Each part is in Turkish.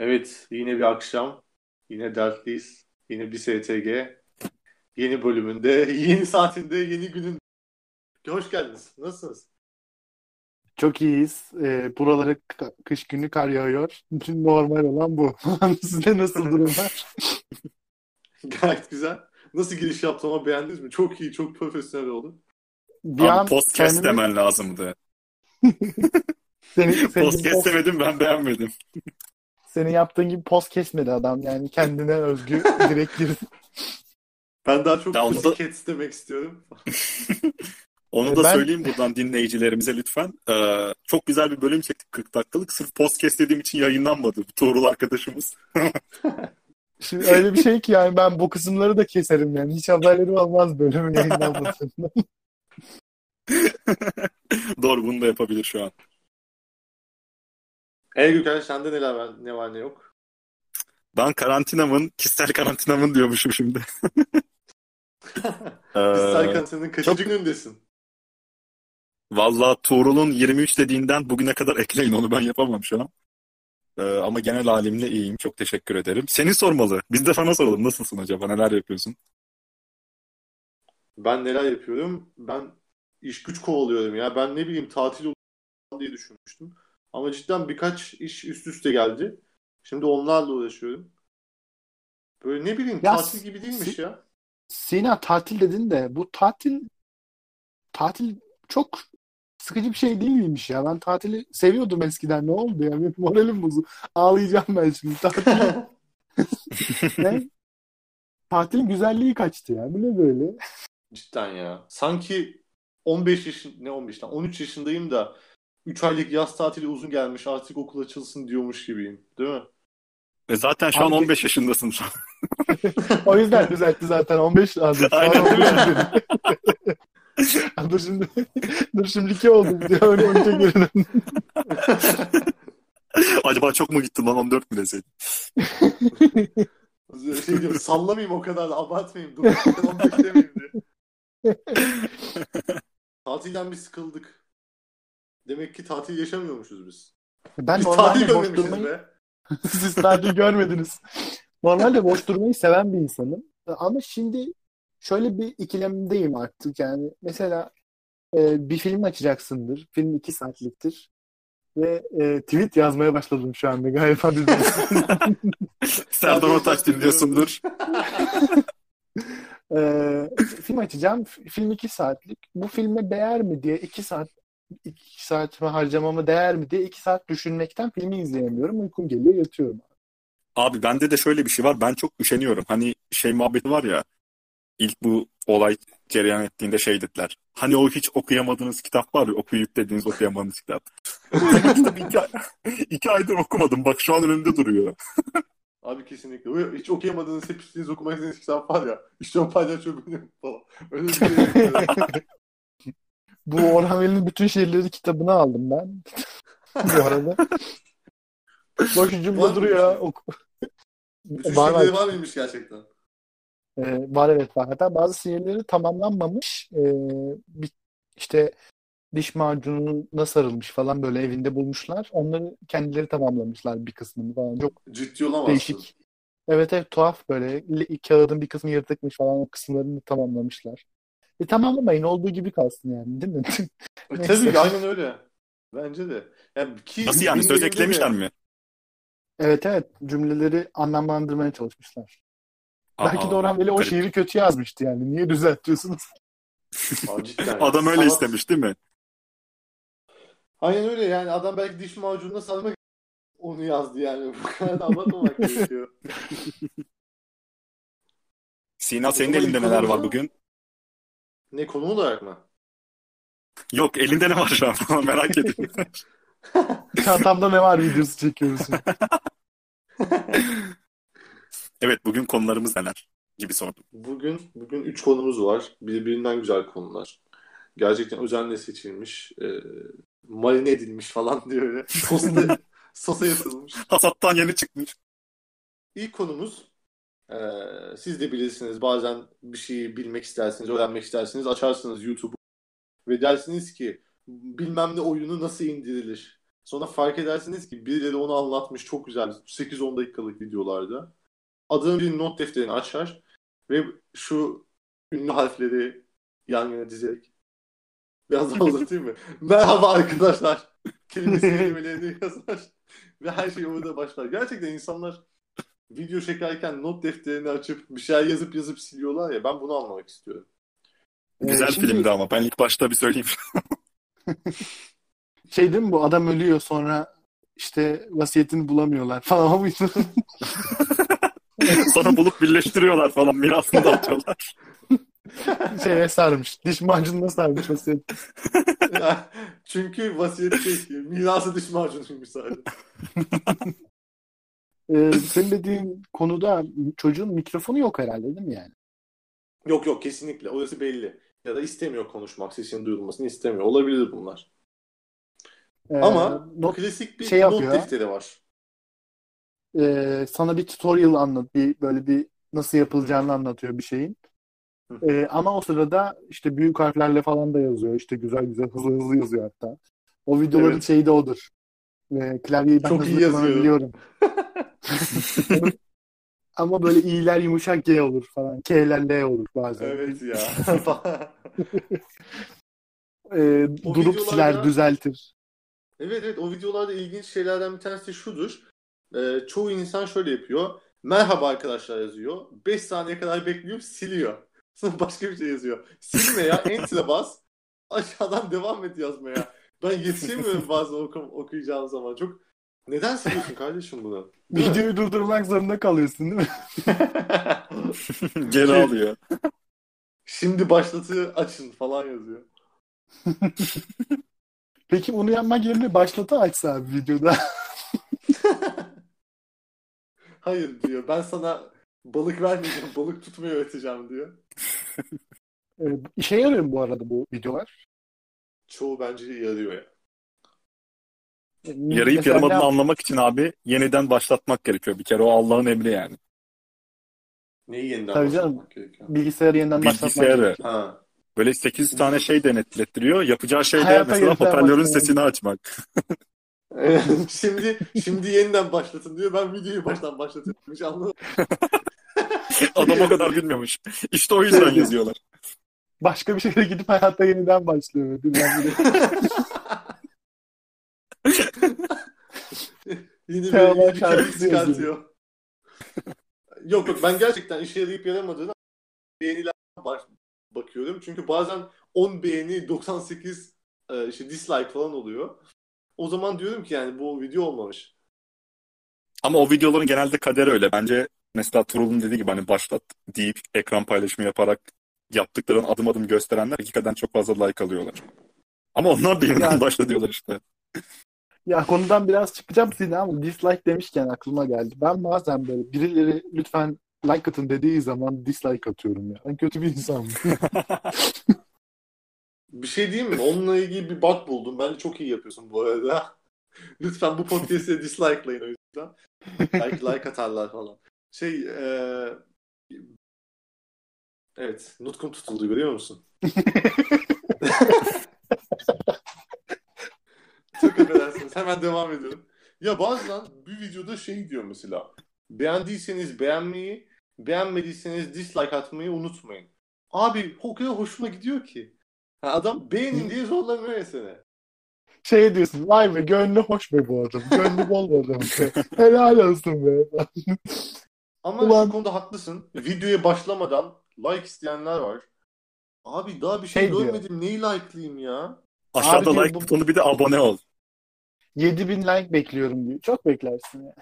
Evet, yine bir akşam, yine dertliyiz, yine bir STG, yeni bölümünde, yeni saatinde, yeni gününde. Hoş geldiniz, nasılsınız? Çok iyiyiz. Buralara kış günü kar yağıyor. Normal olan bu. Sizde nasıl durumlar? Gayet güzel. Nasıl giriş yaptım ama beğendiniz mi? Çok iyi, çok profesyonel oldu. Bir an podcast demen lazımdı. Post kesemedim, ben beğenmedim. Senin yaptığın gibi post kesmedi adam. Yani kendine özgü direkt girdi. Ben daha çok pussycats demek istiyorum. Onu da söyleyeyim buradan dinleyicilerimize lütfen. Çok güzel bir bölüm çektik 40 dakikalık. Sırf podcast dediğim için yayınlanmadı. Tuğrul arkadaşımız. Şimdi öyle bir şey ki yani ben bu kısımları da keserim yani. Hiç haberleri olmaz bölümün yayınlanmasından. Doğru, bunu da yapabilir şu an. Gökhan, sende ne var ne yok? Ben kişisel karantinamın diyormuşum şimdi. Kişisel karantinanın kaçıncı günündesin? Valla Tuğrul'un 23 dediğinden bugüne kadar ekleyin, onu ben yapamam şu an. Ama genel halimle iyiyim, çok teşekkür ederim. Seni sormalı, biz de sana soralım, nasılsın acaba, neler yapıyorsun? Ben neler yapıyorum? Ben iş güç kovalıyorum ya, ben ne bileyim tatil olur diye düşünmüştüm. Ama cidden birkaç iş üst üste geldi. Şimdi onlarla uğraşıyorum. Böyle ne bileyim ya, tatil gibi değilmiş ya. Sinan, tatil dedin de bu tatil çok sıkıcı bir şey değil miymiş ya? Ben tatili seviyordum eskiden. Ne oldu ya? Benim moralim bozuldu. Ağlayacağım ben şimdi. Tatilin güzelliği kaçtı ya. Bu ne böyle? Cidden ya. Sanki 13 yaşındayım da 3 aylık yaz tatili uzun gelmiş, artık okul açılsın diyormuş gibiyim. Değil mi? Zaten şu an 15 yaşındasın. O yüzden düzeltti zaten. 15 lazım. Aynen. 15 dur şimdi 2 oldu diye öyle 13'e görünüm. Acaba çok mu gittin lan, 14 mi deseydin? Sallamayayım o kadar da, abartmayayım. Dur, 15 demeyeyim diye. Tatilden bir sıkıldık. Demek ki tatil yaşamıyormuşuz biz. Biz tatil görmemişiz be. Siz tatil görmediniz. Normalde boş durmayı seven bir insanım. Ama şimdi şöyle bir ikilemdeyim artık. Yani mesela bir film açacaksındır. Film 2 saatliktir. Ve tweet yazmaya başladım şu anda galiba. Serdar Ortaç dinliyorsundur. Film açacağım. Film 2 saatlik. Bu filme değer mi diye 2 saatimi harcamama değer mi diye 2 saat düşünmekten filmi izleyemiyorum. Uykum geliyor, yatıyorum. Abi bende de şöyle bir şey var. Ben çok üşeniyorum. Hani şey muhabbeti var ya, ilk bu olay cereyan ettiğinde şey dediler. Hani o hiç okuyamadığınız kitap var ya, okuyup dediğiniz okuyamadığınız kitap. İki aydır okumadım. Bak şu an önümde duruyor. Abi kesinlikle. Hiç okuyamadığınız, hep istediğiniz okumak istediğiniz kitap var ya. İşte o paylaşıyor benim falan. Öyle bir şey. Bu Orhan Veli'nin bütün şiirleri kitabını aldım ben. Bu arada. Boş cümle duruyor. Bütün şiirleri var mıymış gerçekten? Var, evet var. Hatta bazı şiirleri tamamlanmamış. İşte diş macununa sarılmış falan, böyle evinde bulmuşlar. Onları kendileri tamamlamışlar bir kısmını falan. Çok ciddi olamazsın. Değişik. Evet, tuhaf böyle. Kağıdın bir kısmı yırtıkmış falan, o kısımlarını tamamlamışlar. Tamamlamayın, olduğu gibi kalsın yani, değil mi? Tabii ki, aynen öyle. Bence de. Yani nasıl yani, söz eklemişler mi? Evet, cümleleri anlamlandırmaya çalışmışlar. Belki de Orhan Veli o şiiri kötü yazmıştı yani. Niye düzeltiyorsunuz? Adam öyle istemiş değil mi? Aynen öyle yani, adam belki diş macununa sarmak onu yazdı yani. Bu kadar anlatmamak gerekiyor. Sinan, senin elinde neler var bugün? Ne, konu olarak mı? Yok, elinde ne var şu an? Merak ediyorum. Çantamda ne var videosu çekiyorsun. Evet, bugün konularımız neler gibi sordum. Bugün 3 konumuz var. Birbirinden güzel konular. Gerçekten özenle seçilmiş, marine edilmiş falan diye öyle. Sosa yatılmış. Hasattan yeni çıkmış. İlk konumuz... siz de bilirsiniz, bazen bir şeyi bilmek istersiniz, öğrenmek istersiniz, açarsınız YouTube'u ve dersiniz ki bilmem ne oyunu nasıl indirilir, Sonra fark edersiniz ki birileri onu anlatmış çok güzel 8-10 dakikalık videolarda. Adının bir not defterini açar ve şu ünlü harfleri yan yana dizerek. Biraz daha uzatayım mı? Merhaba arkadaşlar. Kelimelerini yazar ve her şey orada başlar. Gerçekten insanlar video çekerken not defterini açıp bir şeyler yazıp siliyorlar ya, ben bunu anlamak istiyorum. Güzel filmdi ama ben ilk başta bir söyleyeyim. Şey değil mi bu, adam ölüyor sonra işte vasiyetini bulamıyorlar falan mı? Sonra bulup birleştiriyorlar falan, mirasını da atıyorlar. Şeye sarmış, diş macununa sarmış vasiyet. Çünkü vasiyet değil, mirası diş macunuymuş sadece. Senin dediğin konuda çocuğun mikrofonu yok herhalde değil mi yani? Yok kesinlikle, orası belli. Ya da istemiyor konuşmak, sesinin duyulmasını istemiyor. Olabilir bunlar. Ama klasik bir şey not defteri var. Sana bir tutorial anlat, böyle bir nasıl yapılacağını anlatıyor bir şeyin. Ama o sırada işte büyük harflerle falan da yazıyor. İşte güzel hızlı yazıyor hatta. O videoların şeyi de odur. Klavyeyi çok iyi yazıyorum. Ama böyle i'ler yumuşak g olur falan. K'ler l olur bazen. Evet ya. Durup videolarda... siler, düzeltir. Evet, o videolarda ilginç şeylerden bir tanesi şudur. Çoğu insan şöyle yapıyor. Merhaba arkadaşlar yazıyor. 5 saniye kadar bekliyor, siliyor. Sonra başka bir şey yazıyor. Silme ya, enter'e bas. Aşağıdan devam et yazmaya. Ben yetişemiyorum bazen okuyacağım zaman. Çok neden siliyorsun kardeşim bunu? Videoyu durdurmak zorunda kalıyorsun değil mi? Geri alıyor. Şimdi başlatı açın falan yazıyor. Peki onu yapmak yerine başlatı açsa abi videoda. Hayır diyor. Ben sana balık vermeyeceğim. Balık tutmayı öğreteceğim diyor. İşe yarıyor mu bu arada bu videolar? Çoğu bence yarıyor ya. Yarayıp mesela yaramadığını anlamak için abi yeniden başlatmak gerekiyor. Bir kere o Allah'ın emri yani. Neyi yeniden tabii başlatmak canım, gerekiyor? Bilgisayarı yeniden başlatmak gerekiyor. Ha. Böyle 8 tane şey denetlettiriyor. Yapacağı şey de mesela hoparlörün sesini açmak. Şimdi yeniden başlatın diyor. Ben videoyu baştan başlatıyorum. Hiç anlamadım. Adam o kadar bilmiyormuş. İşte o yüzden yazıyorlar. Başka bir şekilde gidip hayatta yeniden başlıyor. Yine bir şarkı çıkartıyor. Yok ben gerçekten işe yarayıp yaramadığını beğenilerden bakıyorum. Çünkü bazen 10 beğeni 98 dislike falan oluyor. O zaman diyorum ki yani bu video olmamış. Ama o videoların genelde kaderi öyle. Bence mesela Tuğrul'un dediği gibi hani başlat deyip ekran paylaşımı yaparak yaptıklarını adım adım gösterenler hakikaten çok fazla like alıyorlar. Ama onlar da yeniden başla diyorlar işte. Ya konudan biraz çıkacağım Sinan ama dislike demişken aklıma geldi. Ben bazen böyle birileri lütfen like atın dediği zaman dislike atıyorum ya. Ben kötü bir insanım. Bir şey diyeyim mi? Onunla ilgili bir bug buldum. Bence çok iyi yapıyorsun bu arada. Lütfen bu podcast'e dislike'layın o yüzden. Like atarlar falan. Evet. Nutkum tutuldu görüyor musun? Çok affedersiniz. Hemen devam ediyorum. Ya bazen bir videoda diyor mesela. Beğendiyseniz beğenmeyi, beğenmediyseniz dislike atmayı unutmayın. Abi o kadar hoşuma gidiyor ki. Adam beğenin diye zorlamıyor ya seni. Şey diyorsun, vay be gönlü hoş be bu adam. Gönlü bol bu adam. Helal olsun be. Ama şu konuda haklısın. Videoya başlamadan like isteyenler var. Abi daha bir şey görmedim. Neyi like'layayım ya? Aşağıda abi, like butonu bir de abone ol. 7000 like bekliyorum diyor. Çok beklersin ya.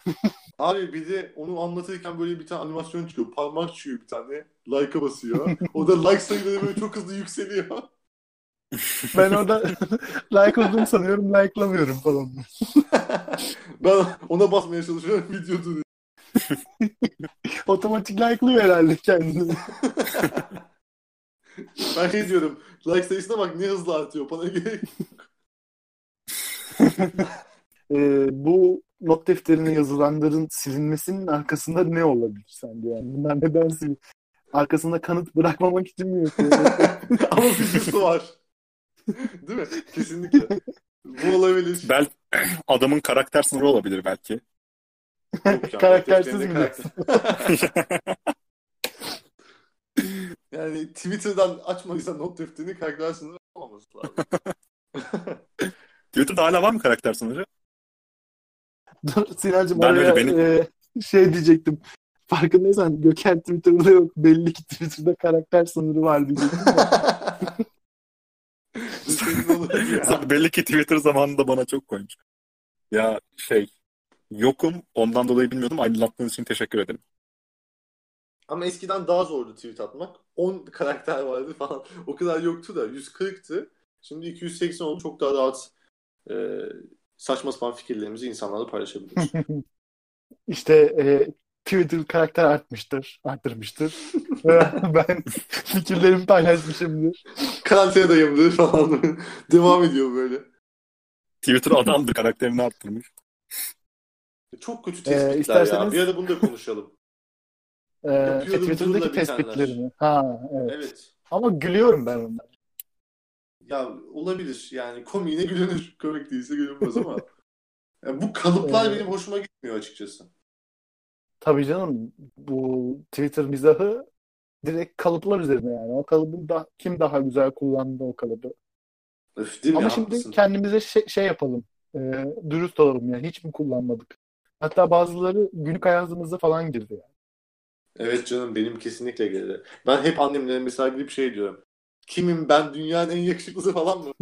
Abi bir de onu anlatırken böyle bir tane animasyon çıkıyor. Parmak çıkıyor bir tane. Like'a basıyor. O da like sayıları böyle çok hızlı yükseliyor. Ben orada like olduğumu sanıyorum, like'lamıyorum falan. Ben ona basmaya çalışıyorum, video duruyor. Otomatik like'lıyor herhalde kendini. Ben şey diyorum, like sayısına bak ne hızlı artıyor, bana gerek yok. Bu not defterine yazılanların silinmesinin arkasında ne olabilir sence yani? Bunlar neden silin? Arkasında kanıt bırakmamak için mi yapıyor? Ama bir var. Değil mi? Kesinlikle. Bu olabilir. Belki Adamın karakter sınırı olabilir belki. Karaktersiz mi? Yani Twitter'dan açmadıysa not defterini karakter sınırı olmaması lazım. Twitter'da hala var mı karakter sınırı? Dur Sinancığım, oraya şey diyecektim. Farkındaysan Gökhan Twitter'da yok. Belli ki Twitter'da karakter sınırı var diyecektim. Belli ki Twitter zamanında bana çok koymuş. Ya şey, yokum, ondan dolayı bilmiyordum. Aydınlattığınız için teşekkür ederim. Ama eskiden daha zordu tweet atmak. 10 karakter vardı falan. O kadar yoktu da 140'tı. Şimdi 280 oldu. Çok daha rahat saçma sapan fikirlerimizi insanlarla paylaşabiliyoruz. İşte Twitter karakter arttırmıştır. Ben fikirlerimi paylaşmışımdır. Karantinadayımdır falan. Devam ediyor böyle. Twitter adamdı, karakterini arttırmış. Çok kötü tespitler isterseniz... ya. Bir ara bunu da konuşalım. Twitter'daki tespitlerini. Ha, evet. Ama gülüyorum ben ondan. Ya olabilir yani, komiğine gülünür. Komik değilse gülünmez ama. Yani bu kalıplar benim hoşuma gitmiyor açıkçası. Tabii canım, bu Twitter mizahı direkt kalıplar üzerine yani. O kalıbı da kim daha güzel kullandı o kalıbı. Öf, değil mi? Ama şimdi haklısın. Kendimize şey yapalım. Dürüst olalım yani. Hiç mi kullanmadık? Hatta bazıları günlük hayatımıza falan girdi yani. Evet canım, benim kesinlikle girdi. Ben hep annemlere mesela gidip şey diyorum. Kimim ben, dünyanın en yakışıklısı falan mı?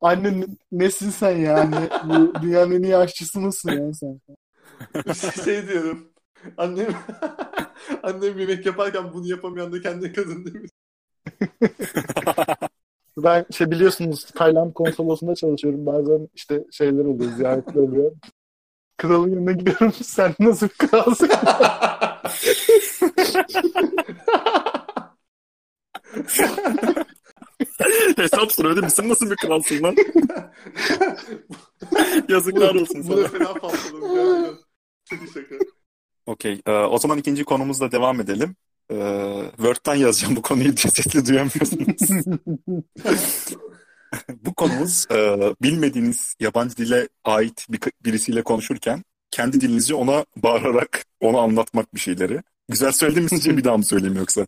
Anne nesin sen yani? Bu dünyanın en iyi aşçısı mısın yani sen? Şey diyorum. Annem yemek yaparken bunu yapamayan da kendi kadın değil mi? Ben biliyorsunuz Tayland konsolosunda çalışıyorum. Bazen işte şeyler oluyor, ziyaretler oluyor. Kralın yanına gidiyorum. Sen nasıl kralsın? Hesap soruyor değil mi? Sen nasıl bir kralsın lan? Yazıklar olsun sana. Bu da fena patladım. Çok şaka. Okey. O zaman ikinci konumuzla devam edelim. Word'den yazacağım bu konuyu, cesetli duyamıyorsunuz. Bu konumuz bilmediğiniz yabancı dile ait birisiyle konuşurken kendi dilinizi ona bağırarak ona anlatmak bir şeyleri. Güzel söyledim mi sizce, bir daha mı söyleyeyim yoksa?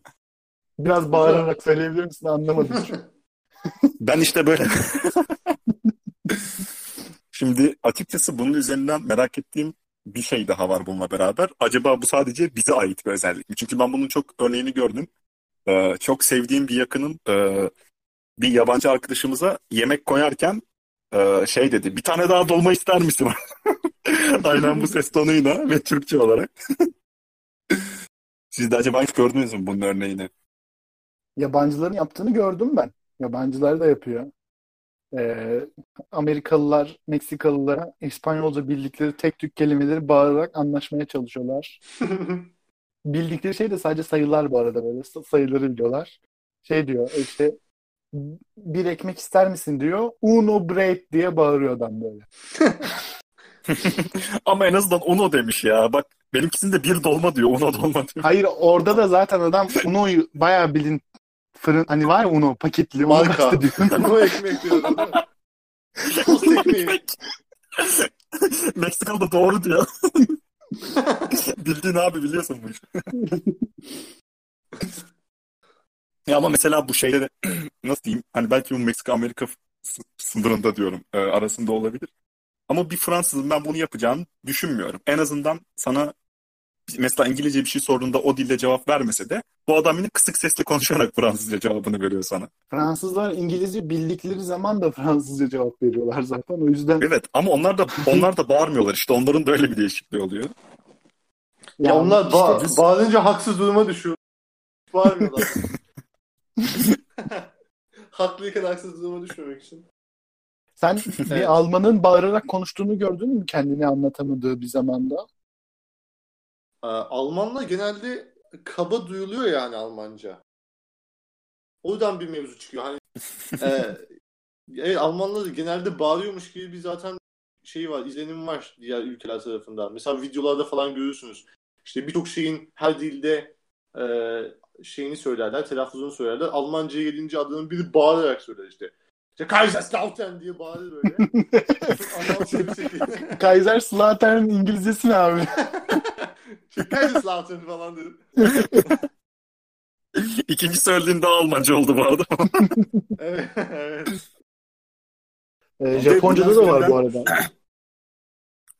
Biraz bağırarak söyleyebilir misin? Anlamadım. Ben işte böyle. Şimdi açıkçası bunun üzerinden merak ettiğim bir şey daha var bununla beraber. Acaba bu sadece bize ait bir özellik mi? Çünkü ben bunun çok örneğini gördüm. Çok sevdiğim bir yakınım bir yabancı arkadaşımıza yemek koyarken şey dedi. Bir tane daha dolma ister misin? Aynen bu ses tonuyla ve Türkçe olarak. Siz de acaba hiç gördünüz mü bunun örneğini? Yabancıların yaptığını gördüm ben. Yabancılar da yapıyor. Amerikalılar Meksikalılara İspanyolca bildikleri tek tük kelimeleri bağırarak anlaşmaya çalışıyorlar. Bildikleri şey de sadece sayılar bu arada, böyle sayıları biliyorlar. Şey diyor işte, bir ekmek ister misin diyor. Uno bread diye bağırıyor adam böyle. Ama en azından uno demiş ya. Bak benimkisinde de bir dolma diyor. Uno dolma diyor. Hayır, orada da zaten adam uno'yu bayağı bilin. Fırın hani var ya, uno paketli. Marka. Uno ekmek diyor. Uno ekmek. Meksikalı'da doğru diyor. Bildiğin abi, biliyorsun bu işi. Ya ama mesela bu şeyde de, nasıl diyeyim, hani belki bu Meksika-Amerika sınırında diyorum arasında olabilir. Ama bir Fransızın ben bunu yapacağını düşünmüyorum. En azından sana mesela İngilizce bir şey sorduğunda o dilde cevap vermese de bu adam yine kısık sesle konuşarak Fransızca cevabını veriyor sana. Fransızlar İngilizce bildikleri zaman da Fransızca cevap veriyorlar zaten, o yüzden. Evet ama onlar da bağırmıyorlar işte, onların da öyle bir değişikliği oluyor. Ya onlar işte bağırınca haksız duruma düşüyor. Bağırmıyorlar. Haklıyken haksız duruma düşmemek için. Sen bir Alman'ın bağırarak konuştuğunu gördün mü kendini anlatamadığı bir zamanda? Almanla genelde kaba duyuluyor yani Almanca. Oradan bir mevzu çıkıyor. Hani Almanlar genelde bağırıyormuş gibi bir zaten şey var, izlenim var diğer ülkeler tarafından. Mesela videolarda falan görürsünüz. İşte birçok şeyin her dilde şeyini söylerler, telaffuzunu söylerler. Almanca'ya gelince adının biri bağırarak söyler işte. İşte Kaiserslautern diye bağırır böyle. Anlamsız bir şekilde. Kaiserslautern'ın İngilizcesi ne abi? Kaiserslautern falan dedim. İkinci söylediğim daha Almanca oldu bu arada. Evet, evet. Japonca'da da var bu arada.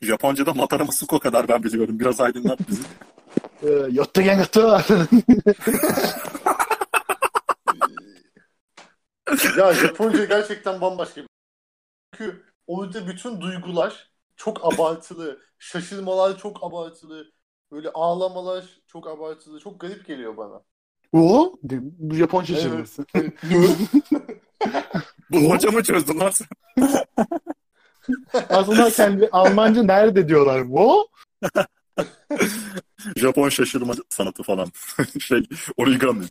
Japonca'da Matara Masuko kadar ben biliyorum. Biraz aydınlat bizi. Yotta gen yotta. Ya Japonca gerçekten bambaşka. Çünkü orada bütün duygular çok abartılı. Şaşırmalar çok abartılı. Böyle ağlamalar çok abartılı. Çok garip geliyor bana. O? Japonca çevirisi. Evet. Bu hoca mı çözdün lan sen? Aslında kendi Almanca nerede diyorlar. O? Japon şaşırma sanatı falan. Şey, origami.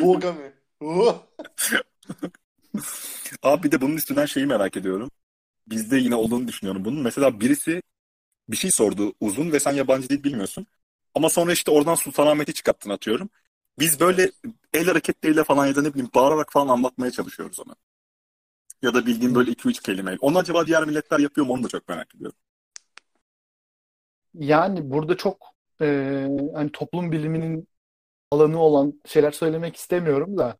Origami. Abi bir de bunun üstünden şeyi merak ediyorum. Bizde yine olduğunu düşünüyorum bunun. Mesela birisi bir şey sordu uzun ve sen yabancı dil bilmiyorsun. Ama sonra işte oradan Sultanahmet'i çıkarttın atıyorum. Biz böyle el hareketleriyle falan ya da ne bileyim bağırarak falan anlatmaya çalışıyoruz ona. Ya da bildiğim böyle 2-3 kelimeyle. Onu acaba diğer milletler yapıyor mu onu da çok merak ediyorum. Yani burada çok hani toplum biliminin alanı olan şeyler söylemek istemiyorum da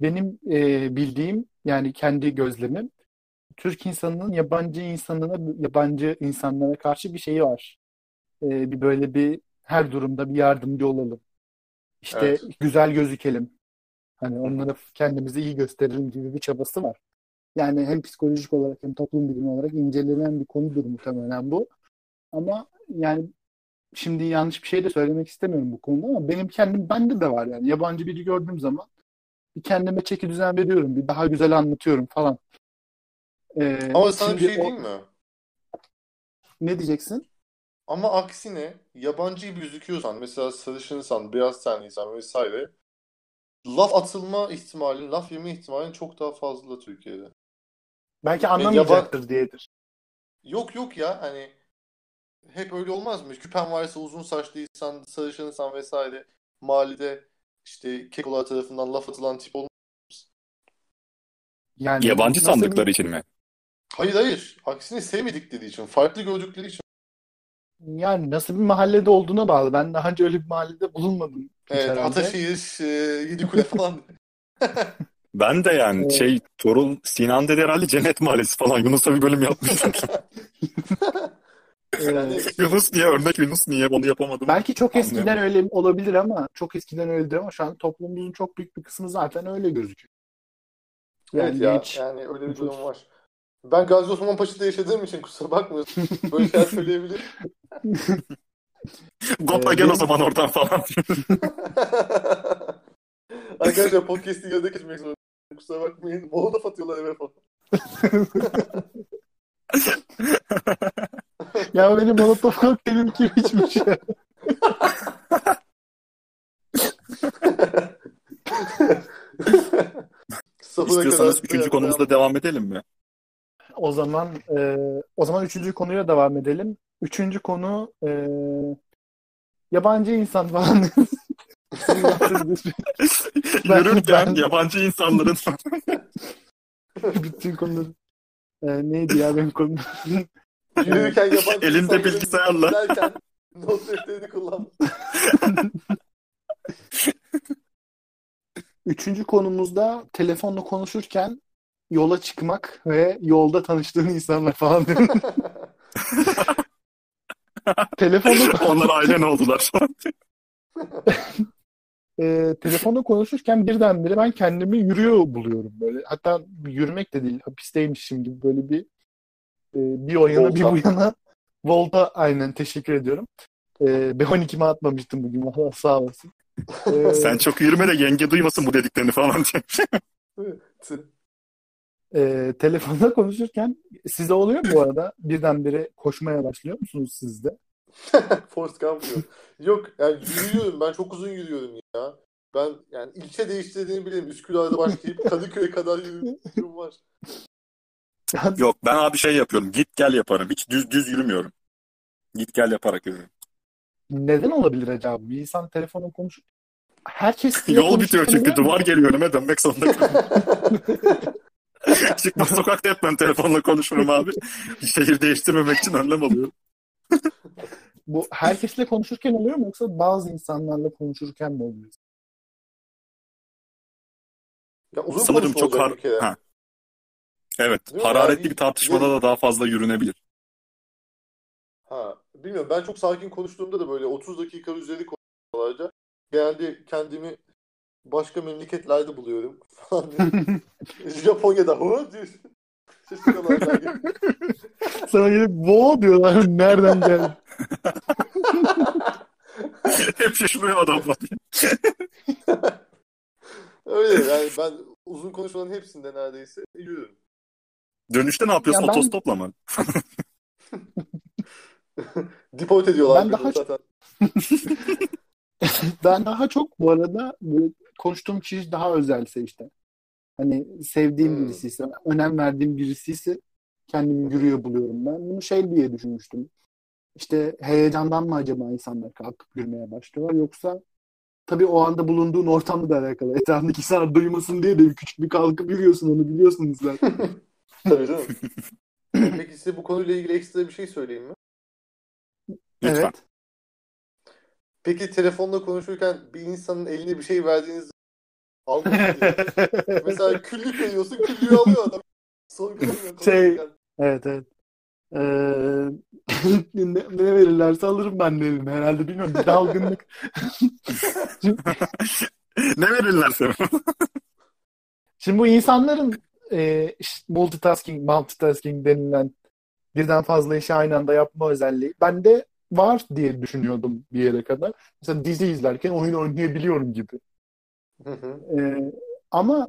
benim bildiğim yani kendi gözlemim Türk insanının yabancı insanlara karşı bir şeyi var. Bir böyle bir her durumda bir yardımcı olalım. İşte evet. Güzel gözükelim. Hani onlara kendimizi iyi gösterelim gibi bir çabası var. Yani hem psikolojik olarak hem toplum bilimi olarak incelenen bir konudur muhtemelen bu. Ama yani şimdi yanlış bir şey de söylemek istemiyorum bu konuda ama benim bende de var yani. Yabancı biri gördüğüm zaman bir kendime çeki düzen veriyorum. Bir daha güzel anlatıyorum falan. Ama sana bir şey diyeyim mi? Ne diyeceksin? Ama aksine yabancı gibi gözüküyorsan, mesela sarışınsan, beyaz tenliysen vesaire, laf atılma ihtimalin, laf yeme ihtimalin çok daha fazla Türkiye'de. Belki anlamayacaktır diyedir. Yok ya hani hep öyle olmaz mı? Küpen varsa, uzun saçlıysan, sarışınsan vesaire mahallede işte kekolar tarafından laf atılan tip olmaz mısın? Yani yabancı sandıkları için mi? Hayır. Aksine sevmedikleri için, farklı gördükleri için. Yani nasıl bir mahallede olduğuna bağlı. Ben daha önce öyle bir mahallede bulunmadım. Evet, Ataşehir, Yedikule falan. Ben de yani Tuğrul, Sinan dedi herhalde Cennet Mahallesi falan. Yunus'a bir bölüm yapmışlar. Yunus niye onu yapamadım? Belki çok eskiden öyle olabilir ama çok eskiden öyledir ama şu an toplumumuzun çok büyük bir kısmı zaten öyle gözüküyor. Evet ya, yani öyle bir durum var. Ben Gazi Osman Paşa'da yaşadığım için kusura bakmıyorsun. Böyle şeyler söyleyebilirim. Gopla gel o zaman oradan falan. Arkadaşlar podcast'i gözden geçmek zorunda. Kusura bakmayın. Bolu da fatıyorlar eve falan. Ya benim Molotov kokteylin kim içmiş ya? İstiyorsanız 3. konumuzda devam edelim mi? O zaman 3. konuyla devam edelim. 3. konu yabancı insan falan. Yürürken yabancı insanların bütün konuları neydi ya benim konum? Yürürken yabancı elinde bilgisayarla derken not defterini kullan. 3. konumuzda telefonla konuşurken yola çıkmak ve yolda tanıştığın insanlar falan. Telefonla onlar ailen oldular. Telefonla konuşurken birdenbire ben kendimi yürüyor buluyorum böyle. Hatta yürümek de değil, hapisteymişim gibi böyle bir o yana volta. Bir bu yana volta aynen teşekkür ediyorum. B12'mi atmamıştım bugün valla sağ olasın. Sen çok yürüme de yenge duymasın bu dediklerini falan. Evet. Telefonda konuşurken size oluyor mu bu arada? Birdenbire koşmaya başlıyor musunuz siz de? Forrest Gump diyor. Yok yani yürüyorum. Ben çok uzun yürüyorum ya. Ben yani ilçe değiştirdiğini bileyim. Üsküdar'da başlayıp Kadıköy'e kadar yürüyorum var. Yok ben abi şey yapıyorum. Git gel yaparım. Hiç düz yürümüyorum. Git gel yaparak yürüyorum. Neden olabilir acaba? Bir insan telefonla konuşup herkes... Yol bitiyor çünkü duvar geliyor önüme, dönmek zorunda kalıyorum. Çıkmaz sokakta hep ben telefonla konuşurum abi. Şehir değiştirmemek için önlem alıyorum. Bu herkesle konuşurken oluyor mu yoksa bazı insanlarla konuşurken mi oluyor? Ya uzun sanırım çok evet, değil hararetli yani, bir tartışmada da daha fazla yürünebilir. Ha, bilmiyorum. Ben çok sakin konuştuğumda da böyle 30 dakika üzeri konuşmalarca genelde kendimi başka memleketlerde buluyorum falan. Japonya'da ho diyor. Sana gelip bo diyorlar. Nereden geldi? Hep şaşırıyor adamlar. Öyle yani, ben uzun konuşmaların hepsinde neredeyse yürüyorum. Dönüşte ne yapıyorsun? Ya ben... Otostopla mı? Deport ediyorlar. Ben daha zaten. Ben daha çok bu arada böyle konuştuğum kişi daha özelse işte. Hani sevdiğim birisiyse, önem verdiğim birisiyse kendimi yürüyor buluyorum ben. Bunu şey diye düşünmüştüm. İşte heyecandan mı acaba insanlar kalkıp yürümeye başlıyorlar, yoksa tabii o anda bulunduğun ortamla da alakalı. Etrafındaki insanlar duymasın diye de küçük bir kalkıp yürüyorsun, onu biliyorsunuz zaten. Tabii canım. Peki size bu konuyla ilgili ekstra bir şey söyleyeyim mi? Lütfen. Evet. Peki telefonla konuşurken bir insanın eline bir şey verdiğiniz mesela küllük veriyorsun, küllüğü alıyor adam. Sorgulamıyor. Evet. Ne verirlerse alırım ben de elime herhalde, bilmiyorum. Dalgınlık. Ne verirlerse. Şimdi bu insanların multitasking denilen birden fazla işi aynı anda yapma özelliği bende var diye düşünüyordum bir yere kadar. Mesela dizi izlerken oyun oynayabiliyorum gibi. Ama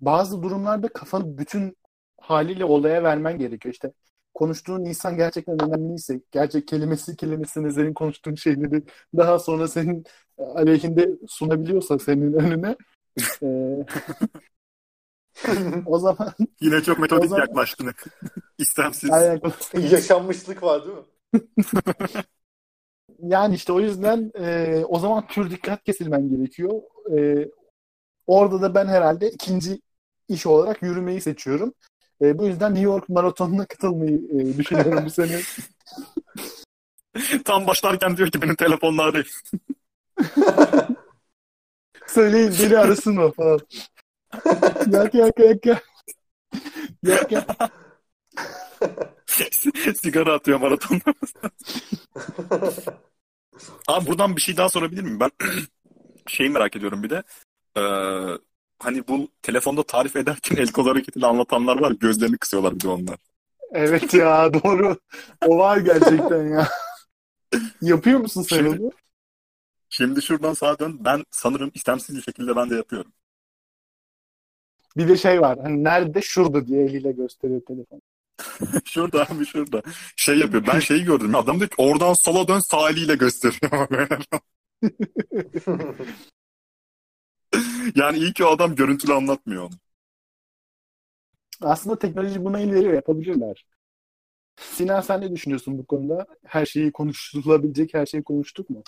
bazı durumlarda kafanı bütün haliyle olaya vermen gerekiyor. İşte konuştuğun insan gerçekten önemliyse, gerçek kelimesini senin konuştuğun şeyleri daha sonra senin aleyhinde sunabiliyorsa senin önüne o zaman yine çok metodik yaklaştın. İstemsiz. Yaşanmışlık var değil mi? Yani işte o yüzden o zaman tür dikkat kesilmen gerekiyor. Orada da ben herhalde ikinci iş olarak yürümeyi seçiyorum. Bu yüzden New York maratonuna katılmayı düşünüyorum bu sene. Tam başlarken diyor ki benim telefonla arayın. Söyleyin beni arasın o falan. Yak. Sigara atıyor maratonda. Abi buradan bir şey daha sorabilir miyim? Ben şeyi merak ediyorum bir de. Hani bu telefonda tarif ederken el kol hareketiyle anlatanlar var. Gözlerini kısıyorlar bir de onlar. Evet ya, doğru. O var gerçekten ya. Yapıyor musun sen onu? Şimdi şuradan sağa dön. Ben sanırım istemsiz bir şekilde ben de yapıyorum. Bir de şey var. Hani nerede? Şurada diye eliyle gösteriyor telefon. Şurada abi, şurada. Şey yapıyor. Ben şeyi gördüm. Adam diyor ki oradan sola dön, sağ eliyle gösteriyor. Yani iyi ki o adam görüntülü anlatmıyor onu. Aslında teknoloji buna ileri yapabilirler. Sinan, sen ne düşünüyorsun bu konuda? Her şeyi konuşulabilecek her şeyi konuştuk mu?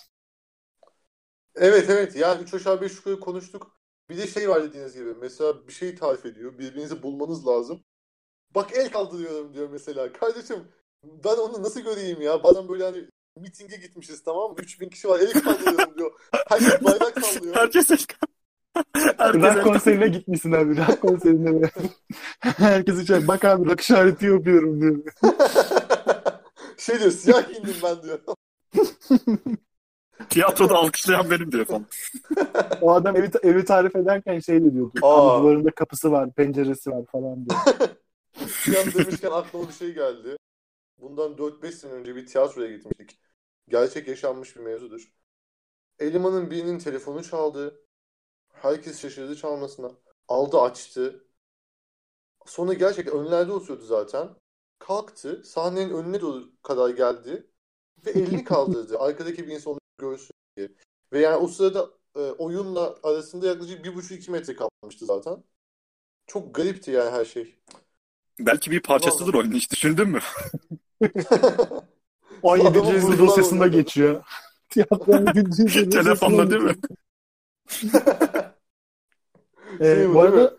Evet. Yani 3 aşağı 5 yukarı konuştuk. Bir de şey var dediğiniz gibi. Mesela bir şey tarif ediyor. Birbirinizi bulmanız lazım. Bak el kaldırıyorum diyor mesela. Kardeşim ben onu nasıl göreyim ya? Bazen böyle hani mitinge gitmişiz, tamam mı? 3000 kişi var, el kaldırıyorum diyor. Herkes bayrak sallıyor. Herkes el kaldırıyor. Rock konserine gitmişsin abi. Rock konserine be. Herkes içer. Bak abi rock işareti yapıyorum diyor. Şey diyor, siyah giyindim ben diyor. Tiyatroda alkışlayan benim diyor falan. O adam evi tarif ederken şeyle diyordu. Duvarında kapısı var, penceresi var falan diyor. Siyah demişken aklıma bir şey geldi. Bundan 4-5 sene önce bir tiyatroya gitmiştik. Gerçek yaşanmış bir mevzudur. Elemanın birinin telefonu çaldı. Herkes şaşırdı çalmasına. Aldı, açtı. Sonra gerçekten önlerde oturuyordu zaten. Kalktı. Sahnenin önüne doğru kadar geldi. Ve elini kaldırdı. Arkadaki bir insan onu görsün diye. Ve yani o sırada oyunla arasında yaklaşık 1,5-2 metre kalmıştı zaten. Çok garipti yani her şey. Belki bir parçasıdır oyunun. Hiç düşündün mü? 17. yüzyıl dosyasında geçiyor. Telefonla değil mi? Bu arada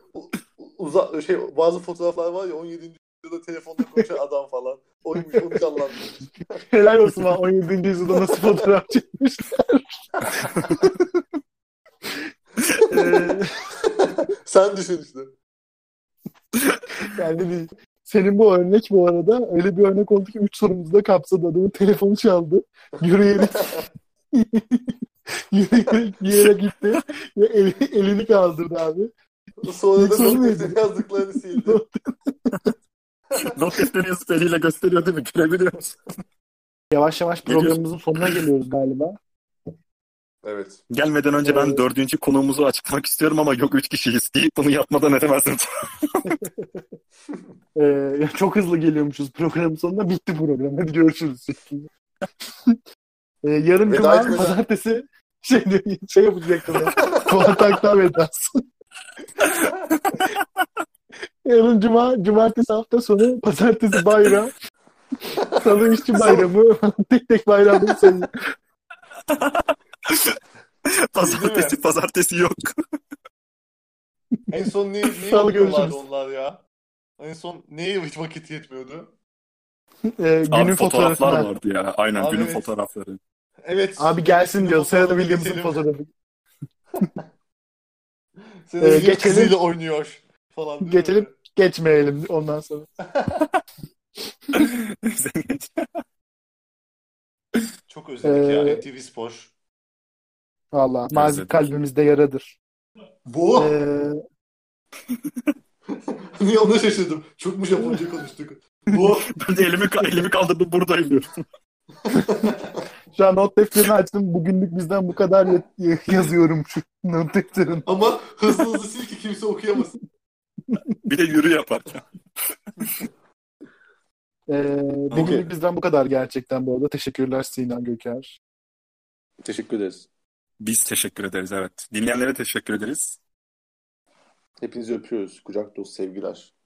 bazı fotoğraflar var ya 17. yüzyılda telefonla konuşan adam falan. Oymuş, onu canlandırmış. Helal olsun lan, 17. yüzyılda nasıl fotoğraf çekmişler. Sen düşün işte. Yani değil. Senin bu örnek bu arada öyle bir örnek oldu ki 3 sorumuzu da kapsadı. Adamın telefonu çaldı. Yürüyerek bir yere gitti. Ve elini kaldırdı abi. Sonra da not yazdıklarını sildi. Not yazıp eliyle gösteriyor değil mi? Görebiliyor musun? Yavaş yavaş programımızın sonuna geliyoruz galiba. Evet. Gelmeden önce ben 4. konuğumuzu açıklamak istiyorum ama yok 3 kişiyiz deyip bunu yapmadan edemezsiniz. Çok hızlı geliyormuşuz programın sonunda. Bitti program. Hadi görüşürüz. Yarın cuma pazartesi şey yapacaktım ya. Kontakta vedası. Yarın cuma, cumartesi hafta sonu, pazartesi bayram. Salı işçi bayramı. tek bayramı senin. Pazartesi yok. En son neye bakıyorlardı onlar ya? En son neye hiç vakit yetmiyordu? Günün fotoğrafları vardı ya. Aynen abi, günün fotoğrafları. Evet. Abi gelsin diyor. Sırada bildiğimizin fotoğrafı. Geçelim oynuyor falan. Geçelim geçmeyelim ondan sonra. Çok özledik ya. ATV Spor. Valla. Mazi kalbimizde yaradır. Bu? Niye ona şaşırdım? Çok mu Japonca konuştuk? Bu? Ben de elimi kaldırdım buradayım diyorum. Şu an not defterini açtım. Bugünlük bizden bu kadar yazıyorum şu not defterini. Ama hızlı sil ki kimse okuyamasın. Bir de yürü yaparken. Bugünlük bizden bu kadar gerçekten bu arada. Teşekkürler Sinan Göker. Teşekkür ederiz. Biz teşekkür ederiz evet. Dinleyenlere teşekkür ederiz. Hepinizi öpüyoruz. Kucak dolusu sevgiler.